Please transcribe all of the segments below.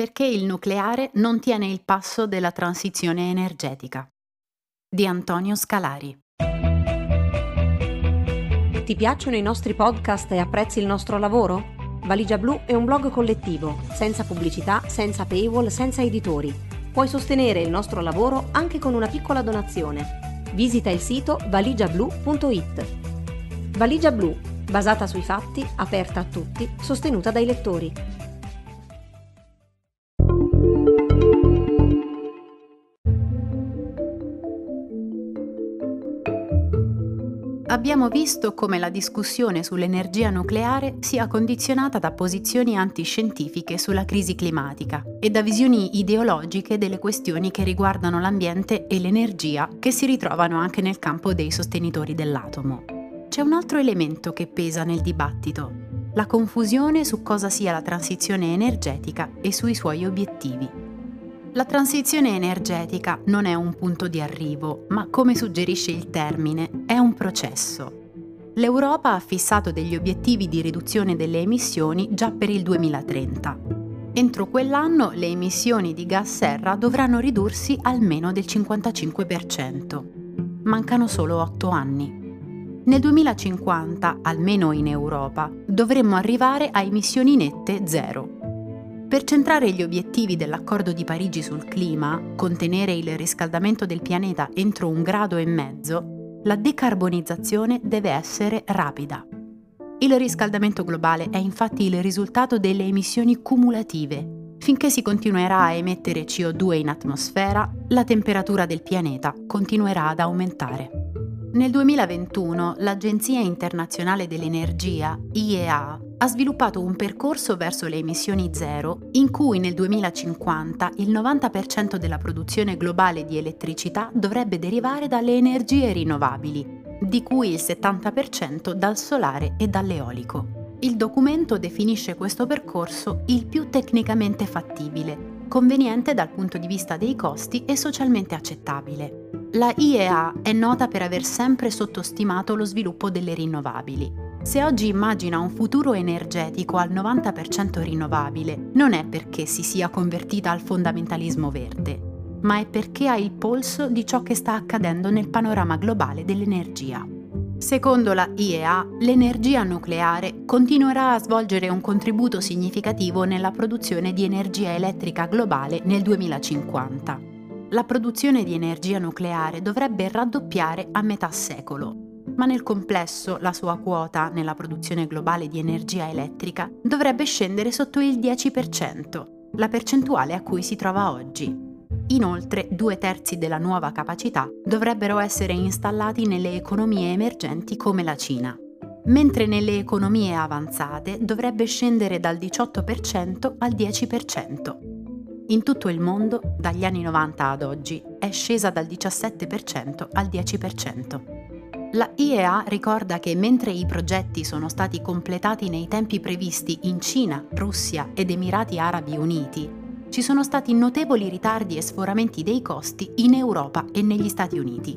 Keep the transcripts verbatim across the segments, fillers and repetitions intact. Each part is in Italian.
perché il nucleare non tiene il passo della transizione energetica. Di Antonio Scalari. Ti piacciono i nostri podcast e apprezzi il nostro lavoro? Valigia Blu è un blog collettivo, senza pubblicità, senza paywall, senza editori. Puoi sostenere il nostro lavoro anche con una piccola donazione. Visita il sito valigia blu punto it. Valigia Blu, basata sui fatti, aperta a tutti, sostenuta dai lettori. Abbiamo visto come la discussione sull'energia nucleare sia condizionata da posizioni antiscientifiche sulla crisi climatica e da visioni ideologiche delle questioni che riguardano l'ambiente e l'energia, che si ritrovano anche nel campo dei sostenitori dell'atomo. C'è un altro elemento che pesa nel dibattito: la confusione su cosa sia la transizione energetica e sui suoi obiettivi. La transizione energetica non è un punto di arrivo, ma, come suggerisce il termine, è un processo. L'Europa ha fissato degli obiettivi di riduzione delle emissioni già per il duemilatrenta. Entro quell'anno le emissioni di gas serra dovranno ridursi almeno del cinquantacinque per cento. Mancano solo otto anni. Nel duemilacinquanta, almeno in Europa, dovremmo arrivare a emissioni nette zero. Per centrare gli obiettivi dell'Accordo di Parigi sul clima, contenere il riscaldamento del pianeta entro un grado e mezzo, la decarbonizzazione deve essere rapida. Il riscaldamento globale è infatti il risultato delle emissioni cumulative. Finché si continuerà a emettere C O due in atmosfera, la temperatura del pianeta continuerà ad aumentare. Nel duemilaventuno l'Agenzia Internazionale dell'Energia, I E A, ha sviluppato un percorso verso le emissioni zero in cui nel duemilacinquanta il novanta per cento della produzione globale di elettricità dovrebbe derivare dalle energie rinnovabili, di cui il settanta per cento dal solare e dall'eolico. Il documento definisce questo percorso il più tecnicamente fattibile, conveniente dal punto di vista dei costi e socialmente accettabile. La I E A è nota per aver sempre sottostimato lo sviluppo delle rinnovabili. Se oggi immagina un futuro energetico al novanta per cento rinnovabile, non è perché si sia convertita al fondamentalismo verde, ma è perché ha il polso di ciò che sta accadendo nel panorama globale dell'energia. Secondo la I E A, l'energia nucleare continuerà a svolgere un contributo significativo nella produzione di energia elettrica globale nel duemilacinquanta. La produzione di energia nucleare dovrebbe raddoppiare a metà secolo, ma nel complesso la sua quota nella produzione globale di energia elettrica dovrebbe scendere sotto il dieci per cento, la percentuale a cui si trova oggi. Inoltre, due terzi della nuova capacità dovrebbero essere installati nelle economie emergenti come la Cina, mentre nelle economie avanzate dovrebbe scendere dal diciotto per cento al dieci per cento. In tutto il mondo, dagli anni novanta ad oggi, è scesa dal diciassette per cento al dieci per cento. La I E A ricorda che mentre i progetti sono stati completati nei tempi previsti in Cina, Russia ed Emirati Arabi Uniti, ci sono stati notevoli ritardi e sforamenti dei costi in Europa e negli Stati Uniti.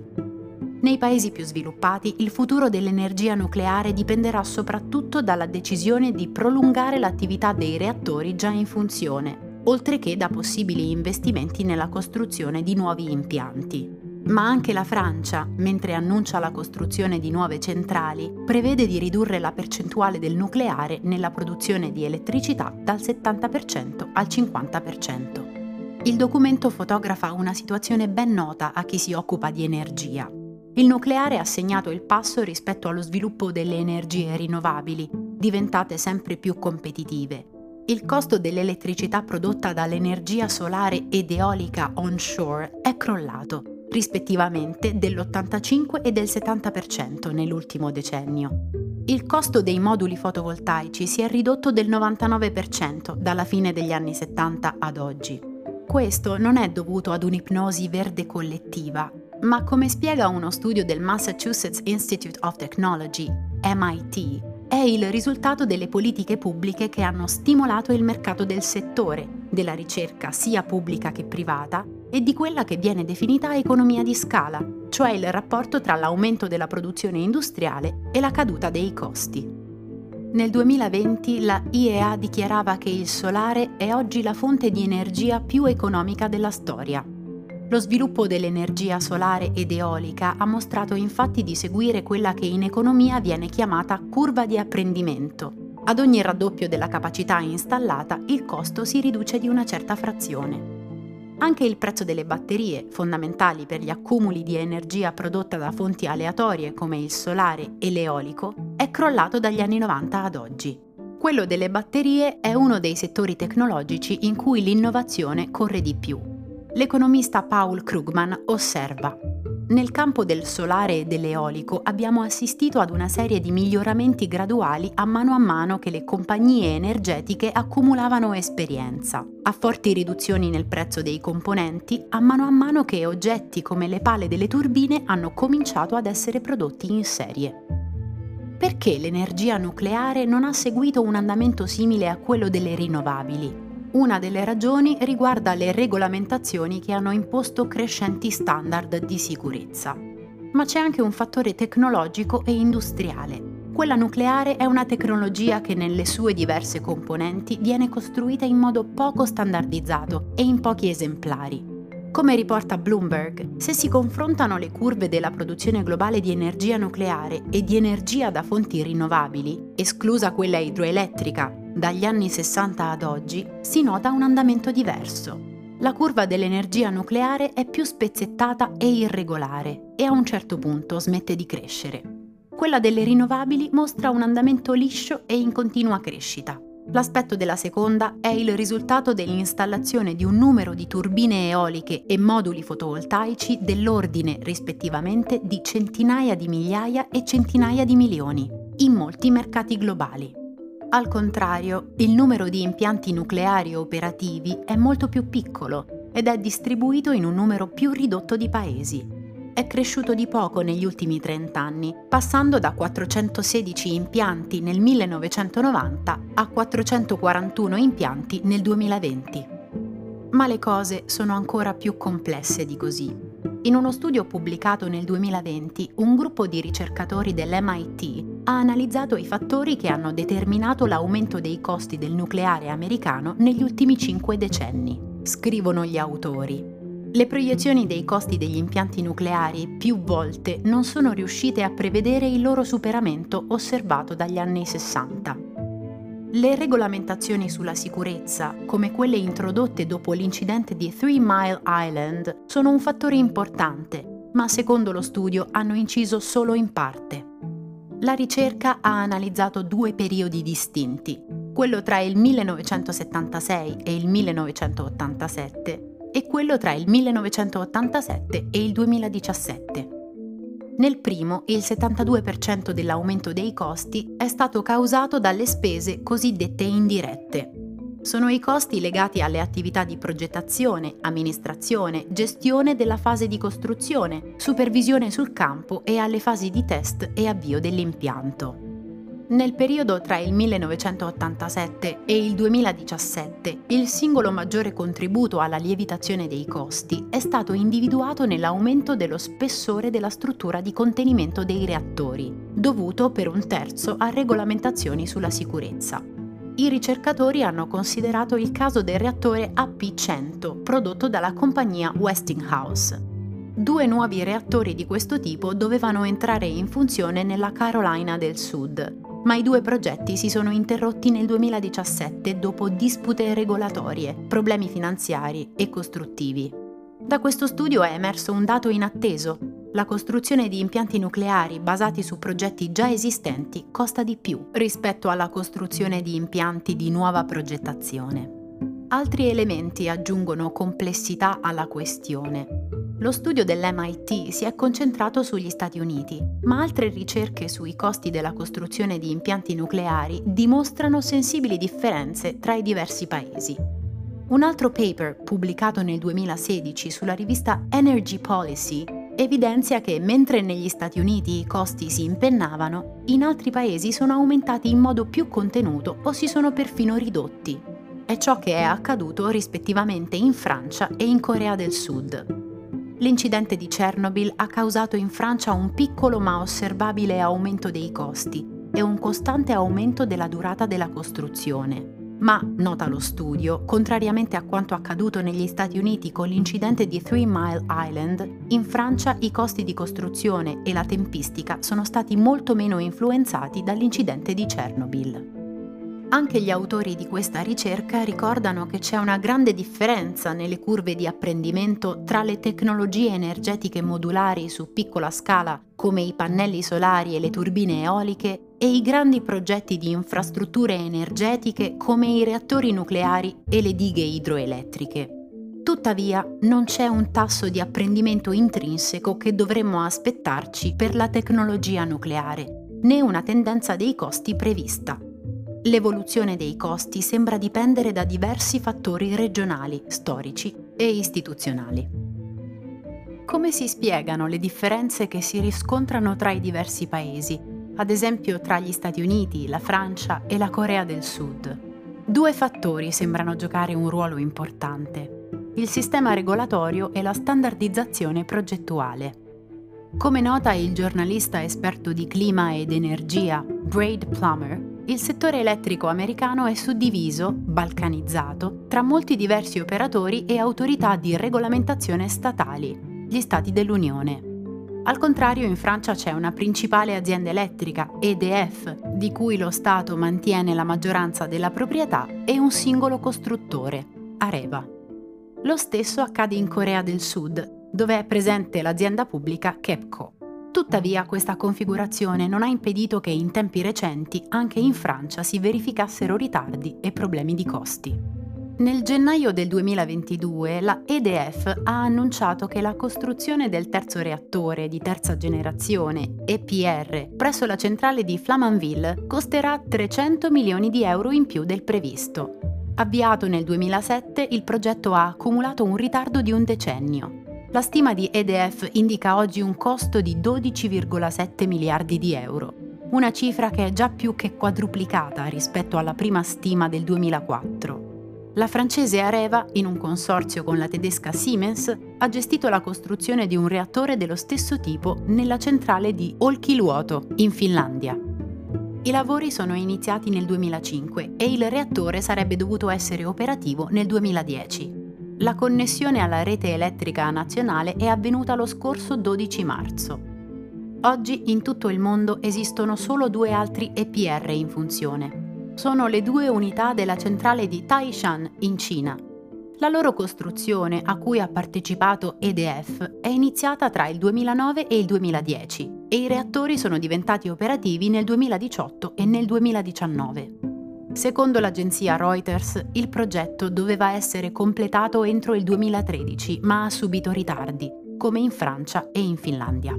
Nei paesi più sviluppati, il futuro dell'energia nucleare dipenderà soprattutto dalla decisione di prolungare l'attività dei reattori già in funzione, oltre che da possibili investimenti nella costruzione di nuovi impianti. Ma anche la Francia, mentre annuncia la costruzione di nuove centrali, prevede di ridurre la percentuale del nucleare nella produzione di elettricità dal settanta per cento al cinquanta per cento. Il documento fotografa una situazione ben nota a chi si occupa di energia. Il nucleare ha segnato il passo rispetto allo sviluppo delle energie rinnovabili, diventate sempre più competitive. Il costo dell'elettricità prodotta dall'energia solare ed eolica onshore è crollato, rispettivamente dell'ottantacinque e del settanta per cento nell'ultimo decennio. Il costo dei moduli fotovoltaici si è ridotto del novantanove per cento dalla fine degli anni settanta ad oggi. Questo non è dovuto ad un'ipnosi verde collettiva, ma, come spiega uno studio del Massachusetts Institute of Technology, M I T, è il risultato delle politiche pubbliche che hanno stimolato il mercato del settore, della ricerca sia pubblica che privata, e di quella che viene definita economia di scala, cioè il rapporto tra l'aumento della produzione industriale e la caduta dei costi. Nel duemilaventi la I E A dichiarava che il solare è oggi la fonte di energia più economica della storia. Lo sviluppo dell'energia solare ed eolica ha mostrato infatti di seguire quella che in economia viene chiamata curva di apprendimento. Ad ogni raddoppio della capacità installata, il costo si riduce di una certa frazione. Anche il prezzo delle batterie, fondamentali per gli accumuli di energia prodotta da fonti aleatorie come il solare e l'eolico, è crollato dagli anni novanta ad oggi. Quello delle batterie è uno dei settori tecnologici in cui l'innovazione corre di più. L'economista Paul Krugman osserva: nel campo del solare e dell'eolico abbiamo assistito ad una serie di miglioramenti graduali a mano a mano che le compagnie energetiche accumulavano esperienza, a forti riduzioni nel prezzo dei componenti, a mano a mano che oggetti come le pale delle turbine hanno cominciato ad essere prodotti in serie. Perché l'energia nucleare non ha seguito un andamento simile a quello delle rinnovabili? Una delle ragioni riguarda le regolamentazioni che hanno imposto crescenti standard di sicurezza. Ma c'è anche un fattore tecnologico e industriale. Quella nucleare è una tecnologia che nelle sue diverse componenti viene costruita in modo poco standardizzato e in pochi esemplari. Come riporta Bloomberg, se si confrontano le curve della produzione globale di energia nucleare e di energia da fonti rinnovabili, esclusa quella idroelettrica, dagli anni sessanta ad oggi, si nota un andamento diverso. La curva dell'energia nucleare è più spezzettata e irregolare e a un certo punto smette di crescere. Quella delle rinnovabili mostra un andamento liscio e in continua crescita. L'aspetto della seconda è il risultato dell'installazione di un numero di turbine eoliche e moduli fotovoltaici dell'ordine, rispettivamente, di centinaia di migliaia e centinaia di milioni, in molti mercati globali. Al contrario, il numero di impianti nucleari operativi è molto più piccolo ed è distribuito in un numero più ridotto di paesi. È cresciuto di poco negli ultimi trent'anni, passando da quattrocentosedici impianti nel millenovecentonovanta a quattrocentoquarantuno impianti nel duemilaventi. Ma le cose sono ancora più complesse di così. In uno studio pubblicato nel duemilaventi, un gruppo di ricercatori dell'M I T ha analizzato i fattori che hanno determinato l'aumento dei costi del nucleare americano negli ultimi cinque decenni, scrivono gli autori. Le proiezioni dei costi degli impianti nucleari più volte non sono riuscite a prevedere il loro superamento osservato dagli anni sessanta. Le regolamentazioni sulla sicurezza, come quelle introdotte dopo l'incidente di Three Mile Island, sono un fattore importante, ma secondo lo studio hanno inciso solo in parte. La ricerca ha analizzato due periodi distinti, quello tra il millenovecentosettantasei e il millenovecentottantasette, e quello tra il millenovecentottantasette e il duemiladiciassette. Nel primo, il settantadue per cento dell'aumento dei costi è stato causato dalle spese cosiddette indirette. Sono i costi legati alle attività di progettazione, amministrazione, gestione della fase di costruzione, supervisione sul campo e alle fasi di test e avvio dell'impianto. Nel periodo tra il millenovecentottantasette e il duemiladiciassette, il singolo maggiore contributo alla lievitazione dei costi è stato individuato nell'aumento dello spessore della struttura di contenimento dei reattori, dovuto per un terzo a regolamentazioni sulla sicurezza. I ricercatori hanno considerato il caso del reattore A P cento, prodotto dalla compagnia Westinghouse. Due nuovi reattori di questo tipo dovevano entrare in funzione nella Carolina del Sud, ma i due progetti si sono interrotti nel duemiladiciassette dopo dispute regolatorie, problemi finanziari e costruttivi. Da questo studio è emerso un dato inatteso: la costruzione di impianti nucleari basati su progetti già esistenti costa di più rispetto alla costruzione di impianti di nuova progettazione. Altri elementi aggiungono complessità alla questione. Lo studio dell'M I T si è concentrato sugli Stati Uniti, ma altre ricerche sui costi della costruzione di impianti nucleari dimostrano sensibili differenze tra i diversi paesi. Un altro paper pubblicato nel duemilasedici sulla rivista Energy Policy evidenzia che mentre negli Stati Uniti i costi si impennavano, in altri paesi sono aumentati in modo più contenuto o si sono perfino ridotti. È ciò che è accaduto rispettivamente in Francia e in Corea del Sud. L'incidente di Chernobyl ha causato in Francia un piccolo ma osservabile aumento dei costi, e un costante aumento della durata della costruzione. Ma, nota lo studio, contrariamente a quanto accaduto negli Stati Uniti con l'incidente di Three Mile Island, in Francia i costi di costruzione e la tempistica sono stati molto meno influenzati dall'incidente di Chernobyl. Anche gli autori di questa ricerca ricordano che c'è una grande differenza nelle curve di apprendimento tra le tecnologie energetiche modulari su piccola scala, come i pannelli solari e le turbine eoliche, e i grandi progetti di infrastrutture energetiche come i reattori nucleari e le dighe idroelettriche. Tuttavia, non c'è un tasso di apprendimento intrinseco che dovremmo aspettarci per la tecnologia nucleare, né una tendenza dei costi prevista. L'evoluzione dei costi sembra dipendere da diversi fattori regionali, storici e istituzionali. Come si spiegano le differenze che si riscontrano tra i diversi paesi? Ad esempio tra gli Stati Uniti, la Francia e la Corea del Sud. Due fattori sembrano giocare un ruolo importante: il sistema regolatorio e la standardizzazione progettuale. Come nota il giornalista esperto di clima ed energia Brad Plummer, il settore elettrico americano è suddiviso, balcanizzato, tra molti diversi operatori e autorità di regolamentazione statali, gli Stati dell'Unione. Al contrario, in Francia c'è una principale azienda elettrica, E D F, di cui lo Stato mantiene la maggioranza della proprietà, e un singolo costruttore, Areva. Lo stesso accade in Corea del Sud, dove è presente l'azienda pubblica Kepco. Tuttavia, questa configurazione non ha impedito che in tempi recenti anche in Francia si verificassero ritardi e problemi di costi. Nel gennaio del duemilaventidue la E D F ha annunciato che la costruzione del terzo reattore di terza generazione, E P R, presso la centrale di Flamanville costerà trecento milioni di euro in più del previsto. Avviato nel duemilasette, il progetto ha accumulato un ritardo di un decennio. La stima di E D F indica oggi un costo di dodici virgola sette miliardi di euro, una cifra che è già più che quadruplicata rispetto alla prima stima del duemilaquattro. La francese Areva, in un consorzio con la tedesca Siemens, ha gestito la costruzione di un reattore dello stesso tipo nella centrale di Olkiluoto, in Finlandia. I lavori sono iniziati nel duemilacinque e il reattore sarebbe dovuto essere operativo nel duemiladieci. La connessione alla rete elettrica nazionale è avvenuta lo scorso dodici marzo. Oggi in tutto il mondo esistono solo due altri E P R in funzione. Sono le due unità della centrale di Taishan in Cina. La loro costruzione, a cui ha partecipato E D F, è iniziata tra il duemilanove e il duemiladieci e i reattori sono diventati operativi nel duemiladiciotto e nel duemiladiciannove. Secondo l'agenzia Reuters, il progetto doveva essere completato entro il duemilatredici, ma ha subito ritardi, come in Francia e in Finlandia.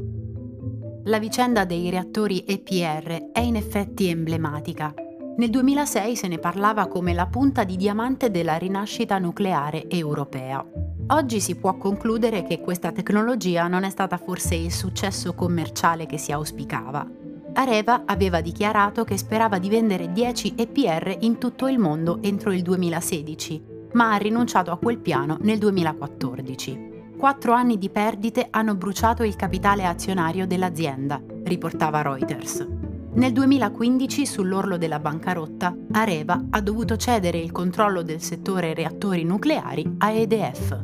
La vicenda dei reattori E P R è in effetti emblematica. Nel duemilasei se ne parlava come la punta di diamante della rinascita nucleare europea. Oggi si può concludere che questa tecnologia non è stata forse il successo commerciale che si auspicava. Areva aveva dichiarato che sperava di vendere dieci E P R in tutto il mondo entro il duemilasedici, ma ha rinunciato a quel piano nel duemilaquattordici. Quattro anni di perdite hanno bruciato il capitale azionario dell'azienda, riportava Reuters. Nel duemilaquindici, sull'orlo della bancarotta, Areva ha dovuto cedere il controllo del settore reattori nucleari a E D F.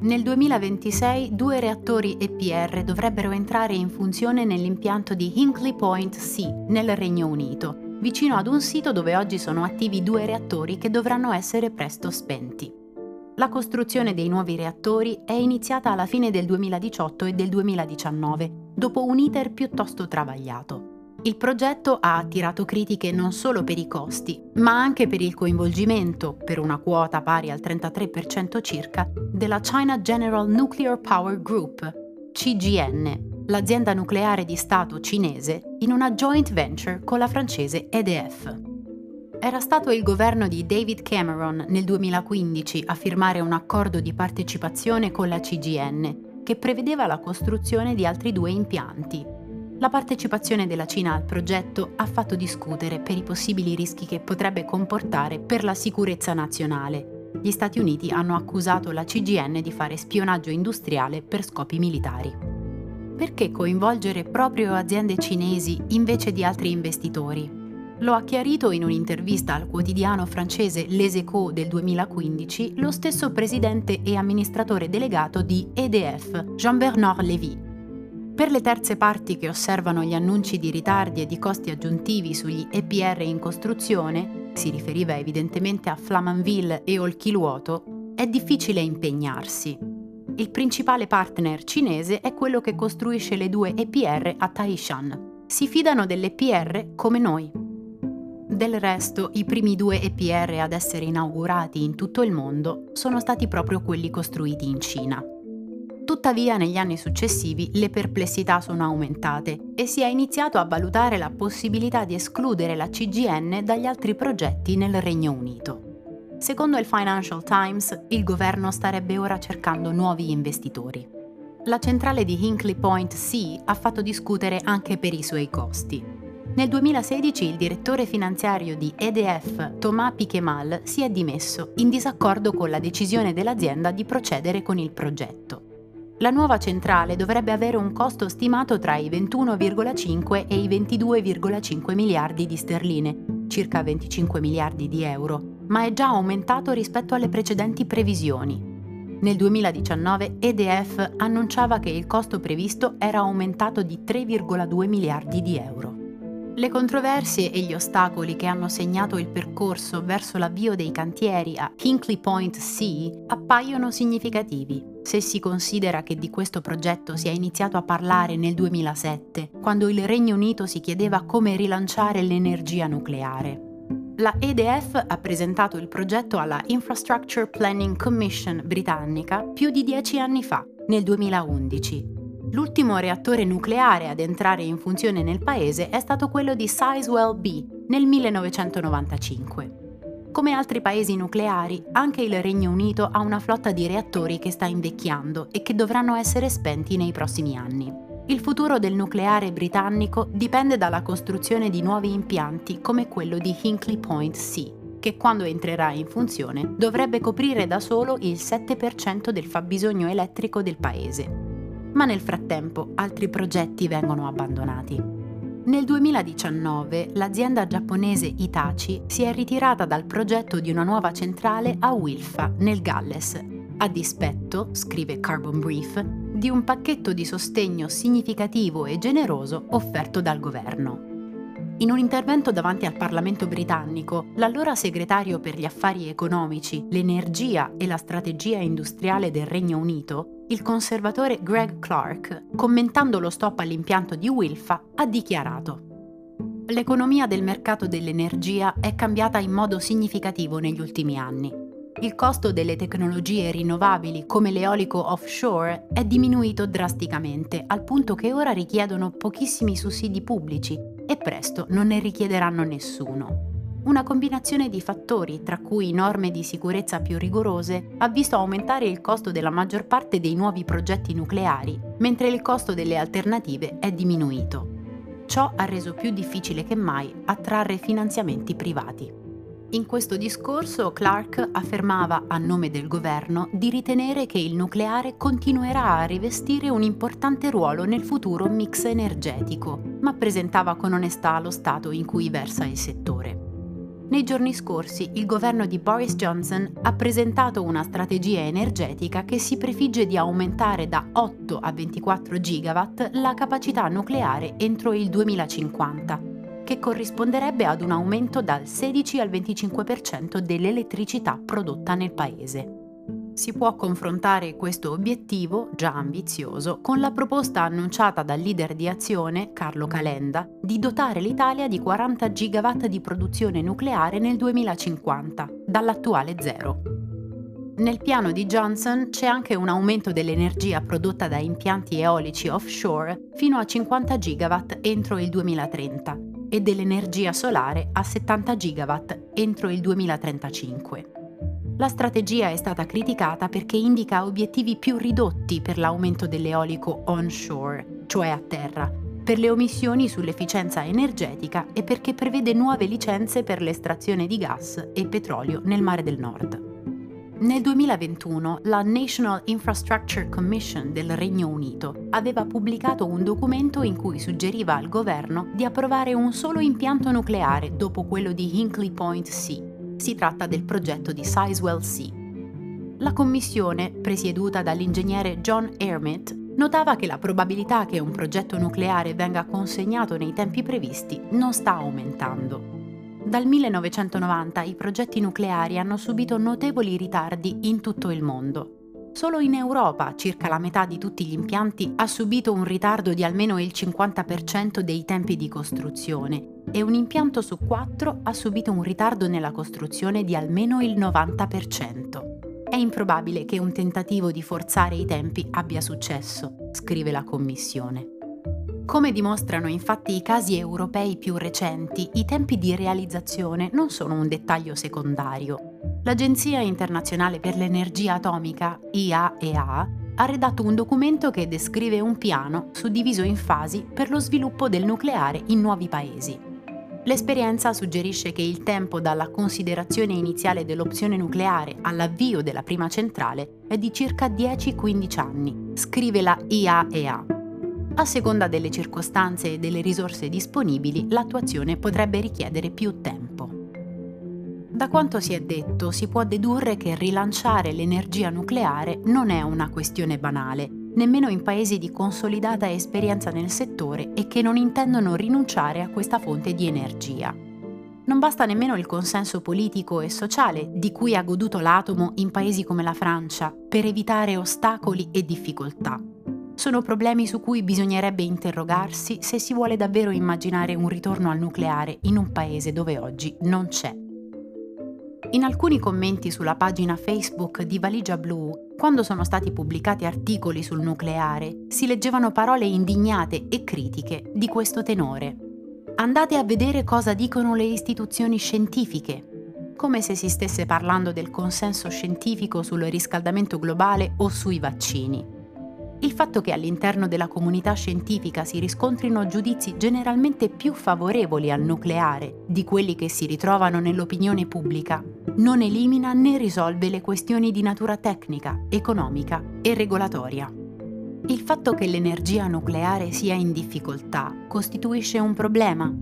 Nel duemilaventisei, due reattori E P R dovrebbero entrare in funzione nell'impianto di Hinkley Point C, nel Regno Unito, vicino ad un sito dove oggi sono attivi due reattori che dovranno essere presto spenti. La costruzione dei nuovi reattori è iniziata alla fine del duemiladiciotto e del duemiladiciannove, dopo un iter piuttosto travagliato. Il progetto ha attirato critiche non solo per i costi, ma anche per il coinvolgimento, per una quota pari al trentatré per cento circa, della China General Nuclear Power Group, C G N, l'azienda nucleare di Stato cinese, in una joint venture con la francese E D F. Era stato il governo di David Cameron nel duemilaquindici a firmare un accordo di partecipazione con la C G N, che prevedeva la costruzione di altri due impianti. La partecipazione della Cina al progetto ha fatto discutere per i possibili rischi che potrebbe comportare per la sicurezza nazionale. Gli Stati Uniti hanno accusato la C G N di fare spionaggio industriale per scopi militari. perché coinvolgere proprio aziende cinesi invece di altri investitori? Lo ha chiarito in un'intervista al quotidiano francese Les Échos del duemilaquindici lo stesso presidente e amministratore delegato di E D F, Jean-Bernard Lévy. Per le terze parti che osservano gli annunci di ritardi e di costi aggiuntivi sugli E P R in costruzione, si riferiva evidentemente a Flamanville e Olkiluoto, è difficile impegnarsi. Il principale partner cinese è quello che costruisce le due E P R a Taishan. Si fidano dell'E P R come noi. Del resto, i primi due E P R ad essere inaugurati in tutto il mondo sono stati proprio quelli costruiti in Cina. Tuttavia, negli anni successivi le perplessità sono aumentate e si è iniziato a valutare la possibilità di escludere la C G N dagli altri progetti nel Regno Unito. Secondo il Financial Times, il governo starebbe ora cercando nuovi investitori. La centrale di Hinkley Point C ha fatto discutere anche per i suoi costi. Nel duemilasedici il direttore finanziario di E D F, Thomas Piquemal, si è dimesso in disaccordo con la decisione dell'azienda di procedere con il progetto. La nuova centrale dovrebbe avere un costo stimato tra i ventuno virgola cinque e i ventidue virgola cinque miliardi di sterline, circa venticinque miliardi di euro, ma è già aumentato rispetto alle precedenti previsioni. Nel duemiladiciannove E D F annunciava che il costo previsto era aumentato di tre virgola due miliardi di euro. Le controversie e gli ostacoli che hanno segnato il percorso verso l'avvio dei cantieri a Hinkley Point C appaiono significativi, se si considera che di questo progetto si è iniziato a parlare nel duemilasette, quando il Regno Unito si chiedeva come rilanciare l'energia nucleare. La E D F ha presentato il progetto alla Infrastructure Planning Commission britannica più di dieci anni fa, nel duemilaundici. L'ultimo reattore nucleare ad entrare in funzione nel paese è stato quello di Sizewell B nel millenovecentonovantacinque. Come altri paesi nucleari, anche il Regno Unito ha una flotta di reattori che sta invecchiando e che dovranno essere spenti nei prossimi anni. Il futuro del nucleare britannico dipende dalla costruzione di nuovi impianti come quello di Hinkley Point C, che quando entrerà in funzione dovrebbe coprire da solo il sette per cento del fabbisogno elettrico del paese. Ma nel frattempo altri progetti vengono abbandonati. Nel duemiladiciannove l'azienda giapponese Hitachi si è ritirata dal progetto di una nuova centrale a Wilfa, nel Galles, a dispetto, scrive Carbon Brief, di un pacchetto di sostegno significativo e generoso offerto dal governo. In un intervento davanti al Parlamento britannico, l'allora segretario per gli affari economici, l'energia e la strategia industriale del Regno Unito, il conservatore Greg Clark, commentando lo stop all'impianto di Wilfa, ha dichiarato: «L'economia del mercato dell'energia è cambiata in modo significativo negli ultimi anni. Il costo delle tecnologie rinnovabili come l'eolico offshore è diminuito drasticamente al punto che ora richiedono pochissimi sussidi pubblici e presto non ne richiederanno nessuno». Una combinazione di fattori, tra cui norme di sicurezza più rigorose, ha visto aumentare il costo della maggior parte dei nuovi progetti nucleari, mentre il costo delle alternative è diminuito. Ciò ha reso più difficile che mai attrarre finanziamenti privati. In questo discorso Clark affermava, a nome del governo, di ritenere che il nucleare continuerà a rivestire un importante ruolo nel futuro mix energetico, ma presentava con onestà lo stato in cui versa il settore. Nei giorni scorsi il governo di Boris Johnson ha presentato una strategia energetica che si prefigge di aumentare da otto a ventiquattro gigawatt la capacità nucleare entro il duemilacinquanta, che corrisponderebbe ad un aumento dal sedici al venticinque per cento dell'elettricità prodotta nel paese. Si può confrontare questo obiettivo, già ambizioso, con la proposta annunciata dal leader di Azione, Carlo Calenda, di dotare l'Italia di quaranta gigawatt di produzione nucleare nel duemilacinquanta, dall'attuale zero. Nel piano di Johnson c'è anche un aumento dell'energia prodotta da impianti eolici offshore fino a cinquanta gigawatt entro il duemilatrenta e dell'energia solare a settanta gigawatt entro il duemilatrentacinque. La strategia è stata criticata perché indica obiettivi più ridotti per l'aumento dell'eolico onshore, cioè a terra, per le omissioni sull'efficienza energetica e perché prevede nuove licenze per l'estrazione di gas e petrolio nel Mare del Nord. Nel duemilaventuno la National Infrastructure Commission del Regno Unito aveva pubblicato un documento in cui suggeriva al governo di approvare un solo impianto nucleare dopo quello di Hinkley Point C. Si tratta del progetto di Sizewell C. La commissione, presieduta dall'ingegnere John Hermit, notava che la probabilità che un progetto nucleare venga consegnato nei tempi previsti non sta aumentando. Dal millenovecentonovanta i progetti nucleari hanno subito notevoli ritardi in tutto il mondo. Solo in Europa circa la metà di tutti gli impianti ha subito un ritardo di almeno il cinquanta per cento dei tempi di costruzione e un impianto su quattro ha subito un ritardo nella costruzione di almeno il novanta per cento. È improbabile che un tentativo di forzare i tempi abbia successo, scrive la Commissione. Come dimostrano infatti i casi europei più recenti, i tempi di realizzazione non sono un dettaglio secondario. L'Agenzia internazionale per l'energia atomica, I A E A, ha redatto un documento che descrive un piano suddiviso in fasi per lo sviluppo del nucleare in nuovi paesi. L'esperienza suggerisce che il tempo dalla considerazione iniziale dell'opzione nucleare all'avvio della prima centrale è di circa dieci quindici anni, scrive la I A E A. A seconda delle circostanze e delle risorse disponibili, l'attuazione potrebbe richiedere più tempo. Da quanto si è detto, si può dedurre che rilanciare l'energia nucleare non è una questione banale, nemmeno in paesi di consolidata esperienza nel settore e che non intendono rinunciare a questa fonte di energia. Non basta nemmeno il consenso politico e sociale di cui ha goduto l'atomo in paesi come la Francia per evitare ostacoli e difficoltà. Sono problemi su cui bisognerebbe interrogarsi se si vuole davvero immaginare un ritorno al nucleare in un paese dove oggi non c'è. In alcuni commenti sulla pagina Facebook di Valigia Blu, quando sono stati pubblicati articoli sul nucleare, si leggevano parole indignate e critiche di questo tenore. Andate a vedere cosa dicono le istituzioni scientifiche, come se si stesse parlando del consenso scientifico sul riscaldamento globale o sui vaccini. Il fatto che all'interno della comunità scientifica si riscontrino giudizi generalmente più favorevoli al nucleare di quelli che si ritrovano nell'opinione pubblica non elimina né risolve le questioni di natura tecnica, economica e regolatoria. Il fatto che l'energia nucleare sia in difficoltà costituisce un problema.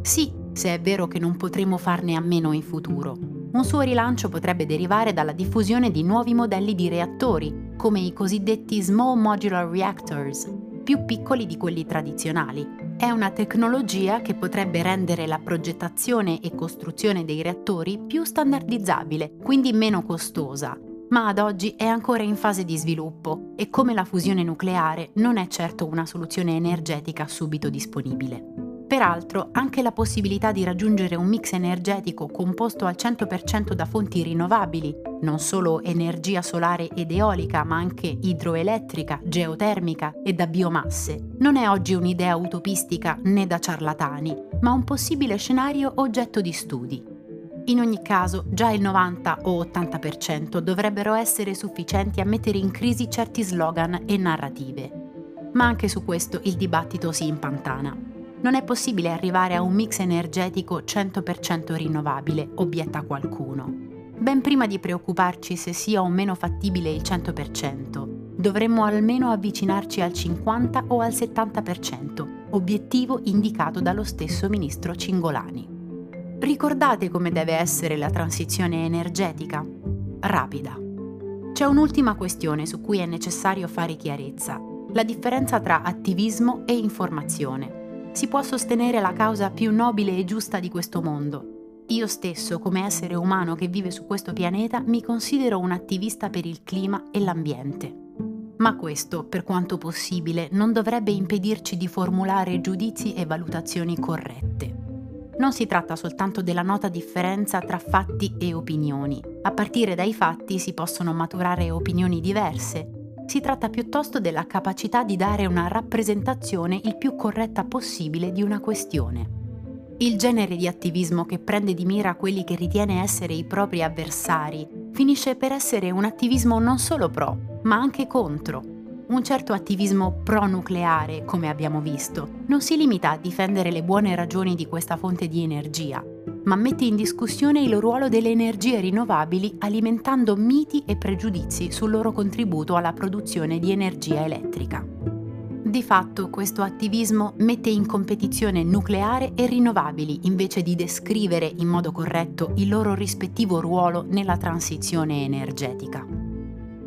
Sì, se è vero che non potremo farne a meno in futuro. Un suo rilancio potrebbe derivare dalla diffusione di nuovi modelli di reattori, come i cosiddetti Small Modular Reactors, più piccoli di quelli tradizionali. È una tecnologia che potrebbe rendere la progettazione e costruzione dei reattori più standardizzabile, quindi meno costosa, ma ad oggi è ancora in fase di sviluppo e, come la fusione nucleare, non è certo una soluzione energetica subito disponibile. Peraltro, anche la possibilità di raggiungere un mix energetico composto al cento per cento da fonti rinnovabili, non solo energia solare ed eolica, ma anche idroelettrica, geotermica e da biomasse, non è oggi un'idea utopistica né da ciarlatani, ma un possibile scenario oggetto di studi. In ogni caso, già il novanta o ottanta per cento dovrebbero essere sufficienti a mettere in crisi certi slogan e narrative. Ma anche su questo il dibattito si impantana. Non è possibile arrivare a un mix energetico cento per cento rinnovabile, obietta qualcuno. Ben prima di preoccuparci se sia o meno fattibile il cento per cento, dovremmo almeno avvicinarci al cinquanta o al settanta per cento, obiettivo indicato dallo stesso ministro Cingolani. Ricordate come deve essere la transizione energetica? Rapida. C'è un'ultima questione su cui è necessario fare chiarezza: la differenza tra attivismo e informazione. Si può sostenere la causa più nobile e giusta di questo mondo. Io stesso, come essere umano che vive su questo pianeta, mi considero un attivista per il clima e l'ambiente. Ma questo, per quanto possibile, non dovrebbe impedirci di formulare giudizi e valutazioni corrette. Non si tratta soltanto della nota differenza tra fatti e opinioni. A partire dai fatti si possono maturare opinioni diverse. Si tratta piuttosto della capacità di dare una rappresentazione il più corretta possibile di una questione. Il genere di attivismo che prende di mira quelli che ritiene essere i propri avversari finisce per essere un attivismo non solo pro, ma anche contro. Un certo attivismo pro-nucleare, come abbiamo visto, non si limita a difendere le buone ragioni di questa fonte di energia, ma mette in discussione il ruolo delle energie rinnovabili alimentando miti e pregiudizi sul loro contributo alla produzione di energia elettrica. Di fatto questo attivismo mette in competizione nucleare e rinnovabili invece di descrivere in modo corretto il loro rispettivo ruolo nella transizione energetica.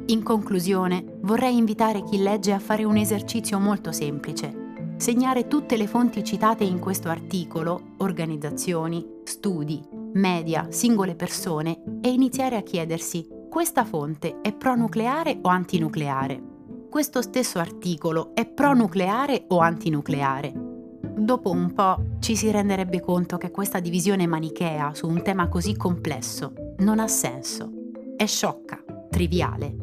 In conclusione, vorrei invitare chi legge a fare un esercizio molto semplice. Segnare tutte le fonti citate in questo articolo, organizzazioni, studi, media, singole persone, e iniziare a chiedersi: questa fonte è pronucleare o antinucleare? Questo stesso articolo è pronucleare o antinucleare? Dopo un po' ci si renderebbe conto che questa divisione manichea su un tema così complesso non ha senso. È sciocca, triviale.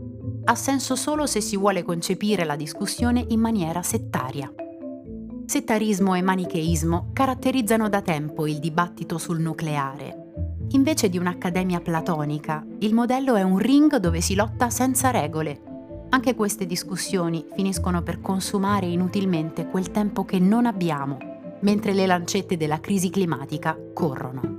Ha senso solo se si vuole concepire la discussione in maniera settaria. Settarismo e manicheismo caratterizzano da tempo il dibattito sul nucleare. Invece di un'accademia platonica, il modello è un ring dove si lotta senza regole. Anche queste discussioni finiscono per consumare inutilmente quel tempo che non abbiamo, mentre le lancette della crisi climatica corrono.